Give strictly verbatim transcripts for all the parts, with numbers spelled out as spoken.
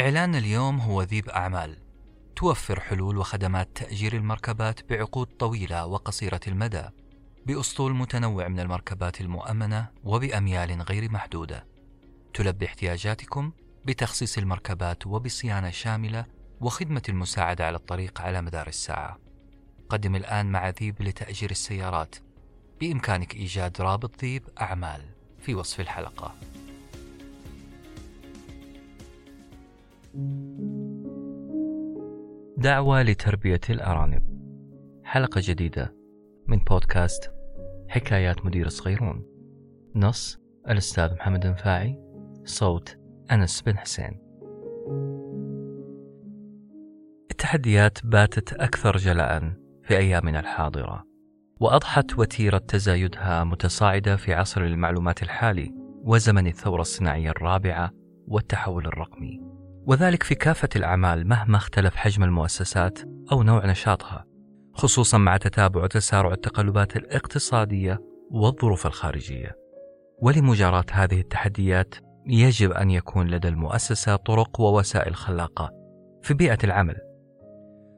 إعلان اليوم هو ذيب أعمال، توفر حلول وخدمات تأجير المركبات بعقود طويلة وقصيرة المدى بأسطول متنوع من المركبات المؤمنة وبأميال غير محدودة، تلبي احتياجاتكم بتخصيص المركبات وبصيانة شاملة وخدمة المساعدة على الطريق على مدار الساعة. قدم الآن مع ذيب لتأجير السيارات، بإمكانك إيجاد رابط ذيب أعمال في وصف الحلقة. دعوة لتربية الأرانب، حلقة جديدة من بودكاست حكايات مدير الصغيرون. نص الأستاذ محمد المنفعي، صوت أنس بن حسين. التحديات باتت أكثر جلاء في أيامنا الحاضرة، وأضحت وتيرة تزايدها متصاعدة في عصر المعلومات الحالي وزمن الثورة الصناعية الرابعة والتحول الرقمي، وذلك في كافة الأعمال مهما اختلف حجم المؤسسات أو نوع نشاطها، خصوصا مع تتابع وتسارع التقلبات الاقتصادية والظروف الخارجية. ولمجاراة هذه التحديات يجب أن يكون لدى المؤسسة طرق ووسائل خلاقة في بيئة العمل.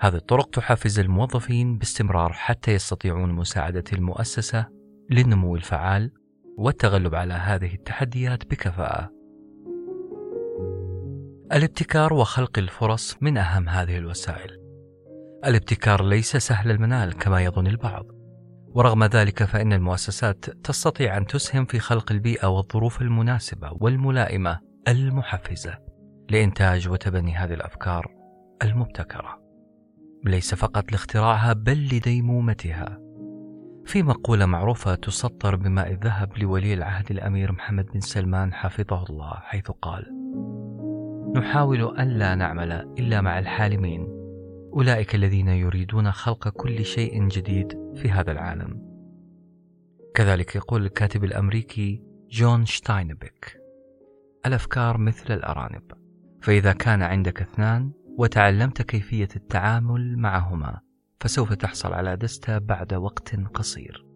هذه الطرق تحفز الموظفين باستمرار حتى يستطيعون مساعدة المؤسسة للنمو الفعال والتغلب على هذه التحديات بكفاءة. الابتكار وخلق الفرص من أهم هذه الوسائل. الابتكار ليس سهل المنال كما يظن البعض، ورغم ذلك فإن المؤسسات تستطيع أن تسهم في خلق البيئة والظروف المناسبة والملائمة المحفزة لإنتاج وتبني هذه الأفكار المبتكرة، ليس فقط لاختراعها بل لديمومتها. في مقولة معروفة تسطر بماء الذهب لولي العهد الأمير محمد بن سلمان حفظه الله، حيث قال: نحاول ألا نعمل إلا مع الحالمين، أولئك الذين يريدون خلق كل شيء جديد في هذا العالم. كذلك يقول الكاتب الأمريكي جون شتاينبك: الأفكار مثل الأرانب، فإذا كان عندك اثنان وتعلمت كيفية التعامل معهما فسوف تحصل على دستة بعد وقت قصير.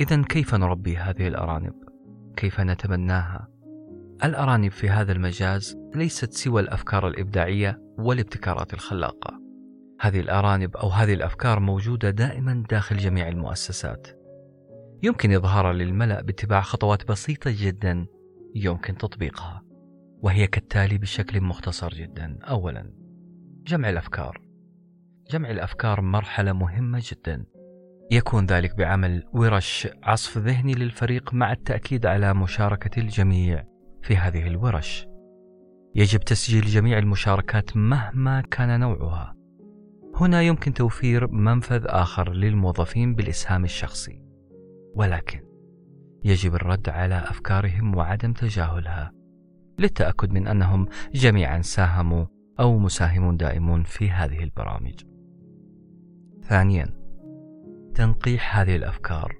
إذن كيف نربي هذه الأرانب؟ كيف نتبناها؟ الأرانب في هذا المجاز ليست سوى الأفكار الإبداعية والابتكارات الخلاقة. هذه الأرانب أو هذه الأفكار موجودة دائما داخل جميع المؤسسات، يمكن إظهارها للملأ باتباع خطوات بسيطة جدا يمكن تطبيقها، وهي كالتالي بشكل مختصر جدا. أولا، جمع الأفكار. جمع الأفكار مرحلة مهمة جدا، يكون ذلك بعمل ورش عصف ذهني للفريق مع التأكيد على مشاركة الجميع في هذه الورش. يجب تسجيل جميع المشاركات مهما كان نوعها. هنا يمكن توفير منفذ آخر للموظفين بالإسهام الشخصي، ولكن يجب الرد على أفكارهم وعدم تجاهلها للتأكد من أنهم جميعا ساهموا أو مساهمون دائمون في هذه البرامج. ثانيا، تنقيح هذه الأفكار،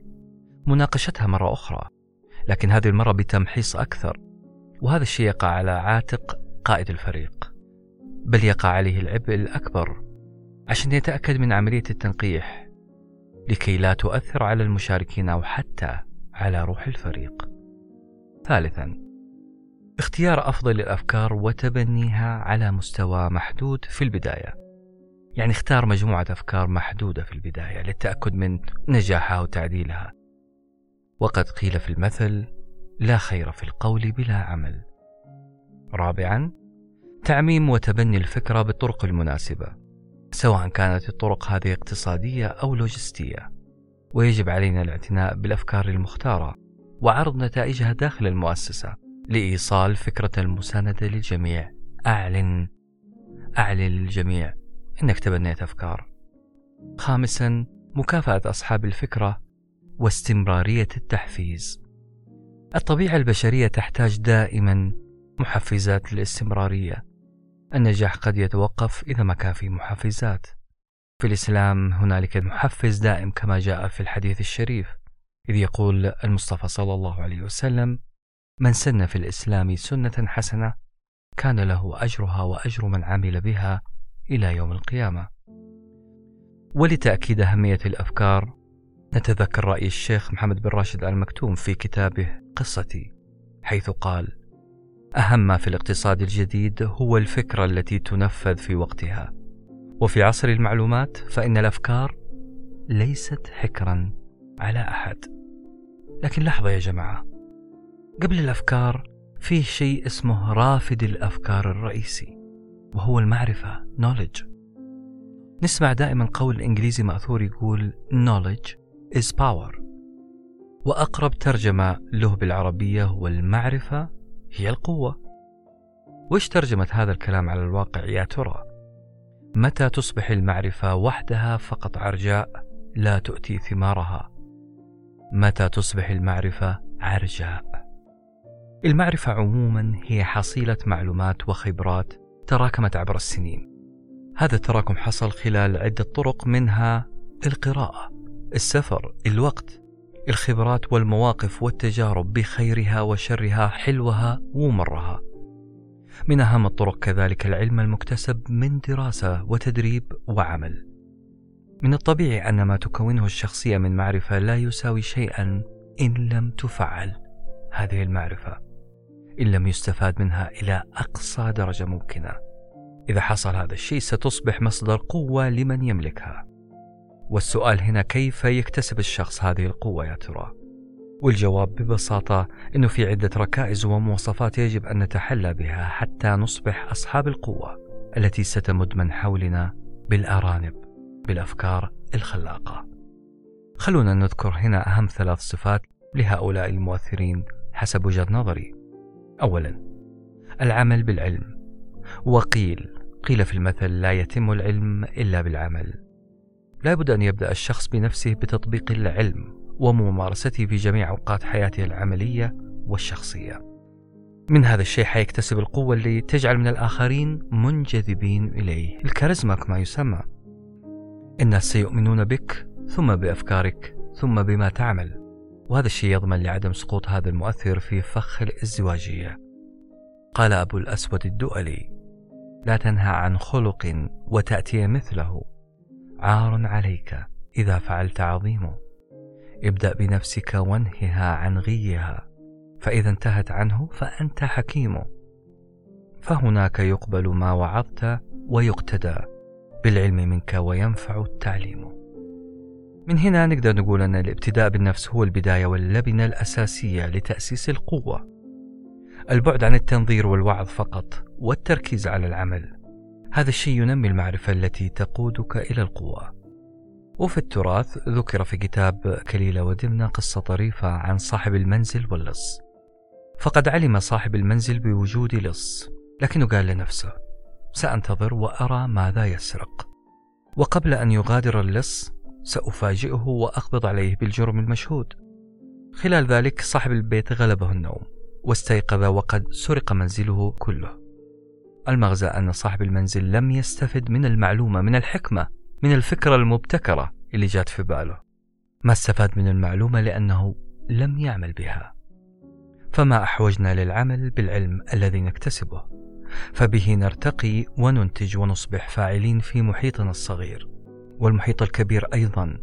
مناقشتها مرة أخرى لكن هذه المرة بتمحيص أكثر، وهذا الشيء يقع على عاتق قائد الفريق، بل يقع عليه العبء الأكبر عشان يتأكد من عملية التنقيح لكي لا تؤثر على المشاركين أو حتى على روح الفريق. ثالثا، اختيار أفضل الأفكار وتبنيها على مستوى محدود في البداية، يعني اختار مجموعة أفكار محدودة في البداية للتأكد من نجاحها وتعديلها. وقد قيل في المثل: لا خير في القول بلا عمل. رابعا، تعميم وتبني الفكرة بالطرق المناسبة، سواء كانت الطرق هذه اقتصادية أو لوجستية، ويجب علينا الاعتناء بالأفكار المختارة وعرض نتائجها داخل المؤسسة لإيصال فكرة المساندة للجميع. أعلن أعلن للجميع أنك تبنيت أفكار. خامسا، مكافأة أصحاب الفكرة واستمرارية التحفيز. الطبيعة البشرية تحتاج دائما محفزات للاستمرارية. النجاح قد يتوقف إذا ما كان في محفزات. في الإسلام هنالك محفز دائم كما جاء في الحديث الشريف، إذ يقول المصطفى صلى الله عليه وسلم: من سن في الإسلام سنة حسنة كان له أجرها وأجر من عمل بها إلى يوم القيامة. ولتأكيد أهمية الأفكار نتذكر رأي الشيخ محمد بن راشد آل مكتوم في كتابه قصتي، حيث قال: أهم ما في الاقتصاد الجديد هو الفكرة التي تنفذ في وقتها. وفي عصر المعلومات فإن الأفكار ليست حكرا على أحد. لكن لحظة يا جماعة، قبل الأفكار فيه شيء اسمه رافد الأفكار الرئيسي، وهو المعرفة knowledge. نسمع دائما قول إنجليزي مأثور يقول knowledge is power، وأقرب ترجمة له بالعربية هو المعرفة هي القوة. وإيش ترجمة هذا الكلام على الواقع يا ترى؟ متى تصبح المعرفة وحدها فقط عرجاء لا تؤتي ثمارها؟ متى تصبح المعرفة عرجاء؟ المعرفة عموما هي حصيلة معلومات وخبرات تراكمت عبر السنين. هذا التراكم حصل خلال عدة طرق، منها القراءة، السفر، الوقت، الخبرات والمواقف والتجارب بخيرها وشرها، حلوها ومرها. من أهم الطرق كذلك العلم المكتسب من دراسة وتدريب وعمل. من الطبيعي أن ما تكونه الشخصية من معرفة لا يساوي شيئا إن لم تفعل هذه المعرفة، إن لم يستفاد منها إلى أقصى درجة ممكنة. إذا حصل هذا الشيء ستصبح مصدر قوة لمن يملكها. والسؤال هنا كيف يكتسب الشخص هذه القوة يا ترى؟ والجواب ببساطة إنه في عدة ركائز ومواصفات يجب أن نتحلى بها حتى نصبح أصحاب القوة التي ستمد من حولنا بالأرانب بالأفكار الخلاقة. خلونا نذكر هنا أهم ثلاث صفات لهؤلاء المؤثرين حسب وجهة نظري. أولا، العمل بالعلم، وقيل قيل في المثل لا يتم العلم إلا بالعمل. لا بد أن يبدأ الشخص بنفسه بتطبيق العلم وممارسته في جميع أوقات حياته العملية والشخصية. من هذا الشيء حيكتسب القوة اللي تجعل من الآخرين منجذبين إليه، الكاريزما كما يسمى. الناس سيؤمنون بك ثم بأفكارك ثم بما تعمل، وهذا الشيء يضمن لعدم سقوط هذا المؤثر في فخ الازدواجية. قال أبو الأسود الدؤلي: لا تنهى عن خلق وتأتي مثله، عار عليك إذا فعلت عظيمه. ابدأ بنفسك وانهها عن غيها، فإذا انتهت عنه فأنت حكيمه. فهناك يقبل ما وعظت ويقتدى بالعلم منك وينفع التعليم. من هنا نقدر نقول أن الابتداء بالنفس هو البداية واللبنة الأساسية لتأسيس القوة. البعد عن التنظير والوعظ فقط والتركيز على العمل، هذا الشيء ينمي المعرفة التي تقودك إلى القوة. وفي التراث ذكر في كتاب كليلة ودمنة قصة طريفة عن صاحب المنزل واللص. فقد علم صاحب المنزل بوجود لص، لكنه قال لنفسه: سأنتظر وأرى ماذا يسرق، وقبل أن يغادر اللص سأفاجئه وأقبض عليه بالجرم المشهود. خلال ذلك صاحب البيت غلبه النوم واستيقظ وقد سرق منزله كله. المغزى أن صاحب المنزل لم يستفد من المعلومة، من الحكمة، من الفكرة المبتكرة اللي جات في باله. ما استفاد من المعلومة لأنه لم يعمل بها. فما أحوجنا للعمل بالعلم الذي نكتسبه، فبه نرتقي وننتج ونصبح فاعلين في محيطنا الصغير والمحيط الكبير أيضا.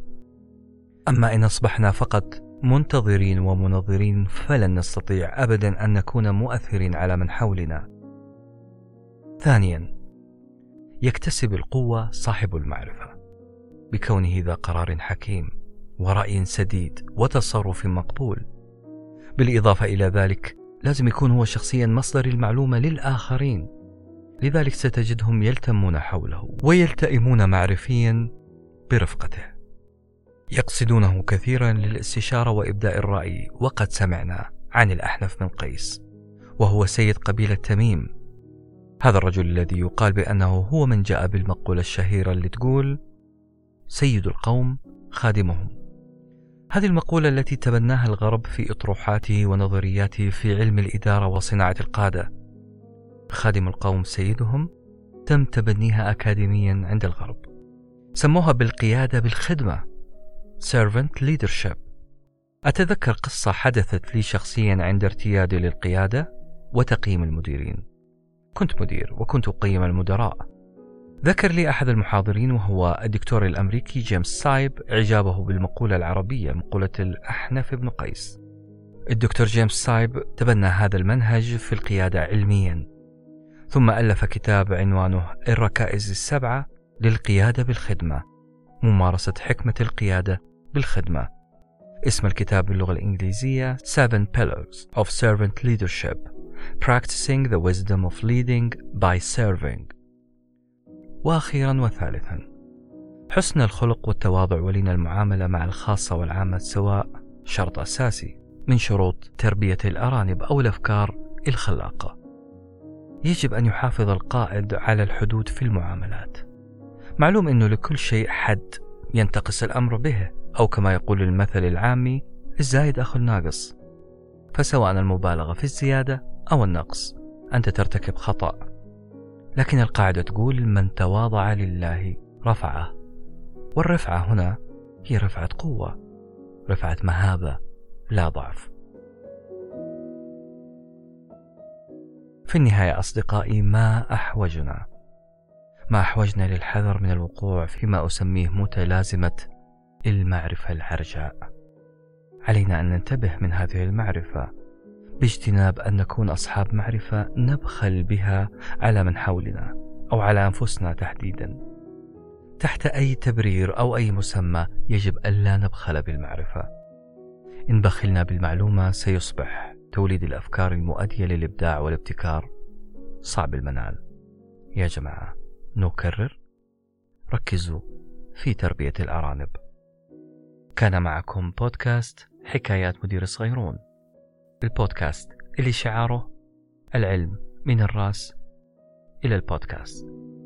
أما إن أصبحنا فقط منتظرين ومنظرين فلن نستطيع أبدا أن نكون مؤثرين على من حولنا. ثانيا، يكتسب القوة صاحب المعرفة بكونه ذا قرار حكيم ورأي سديد وتصرف مقبول. بالإضافة إلى ذلك لازم يكون هو شخصيا مصدر المعلومة للآخرين، لذلك ستجدهم يلتمون حوله ويلتئمون معرفيا برفقته، يقصدونه كثيرا للاستشارة وإبداء الرأي. وقد سمعنا عن الأحنف بن قيس، وهو سيد قبيلة تميم. هذا الرجل الذي يقال بأنه هو من جاء بالمقولة الشهيرة اللي تقول: سيد القوم خادمهم. هذه المقولة التي تبناها الغرب في إطروحاته ونظرياته في علم الإدارة وصناعة القادة. خادم القوم سيدهم تم تبنيها أكاديميا عند الغرب، سموها بالقيادة بالخدمة Servant Leadership. أتذكر قصة حدثت لي شخصيا عند ارتيادي للقيادة وتقييم المديرين. كنت مدير وكنت أقيم المدراء. ذكر لي أحد المحاضرين وهو الدكتور الأمريكي جيمس سايب إعجابه بالمقولة العربية، مقولة الأحنف بن قيس. الدكتور جيمس سايب تبنى هذا المنهج في القيادة علميا، ثم ألف كتاب عنوانه الركائز السبعة للقيادة بالخدمة، ممارسة حكمة القيادة بالخدمة. اسم الكتاب باللغة الإنجليزية Seven Pillars of Servant Leadership Practicing the Wisdom of Leading by Serving. وأخيرا وثالثا، حسن الخلق والتواضع ولين المعاملة مع الخاصة والعامة سواء شرط أساسي من شروط تربية الأرانب أو الأفكار الخلاقة. يجب أن يحافظ القائد على الحدود في المعاملات. معلوم أنه لكل شيء حد ينتقص الأمر به، أو كما يقول المثل العامي الزايد أخو الناقص، فسواء المبالغة في الزيادة أو النقص أنت ترتكب خطأ. لكن القاعدة تقول من تواضع لله رفعه، والرفعة هنا هي رفعة قوة، رفعة مهابة لا ضعف. في النهاية أصدقائي، ما أحوجنا ما أحوجنا للحذر من الوقوع فيما أسميه متلازمة المعرفة العرجاء. علينا أن ننتبه من هذه المعرفة باجتناب أن نكون أصحاب معرفة نبخل بها على من حولنا أو على أنفسنا تحديدا. تحت أي تبرير أو أي مسمى يجب ألا نبخل بالمعرفة. إن بخلنا بالمعلومة سيصبح توليد الأفكار المؤدية للإبداع والابتكار صعب المنال. يا جماعة، نكرر، ركزوا في تربية الأرانب. كان معكم بودكاست حكايات مدير الصغيرون، البودكاست اللي شعاره العلم من الرأس إلى البودكاست.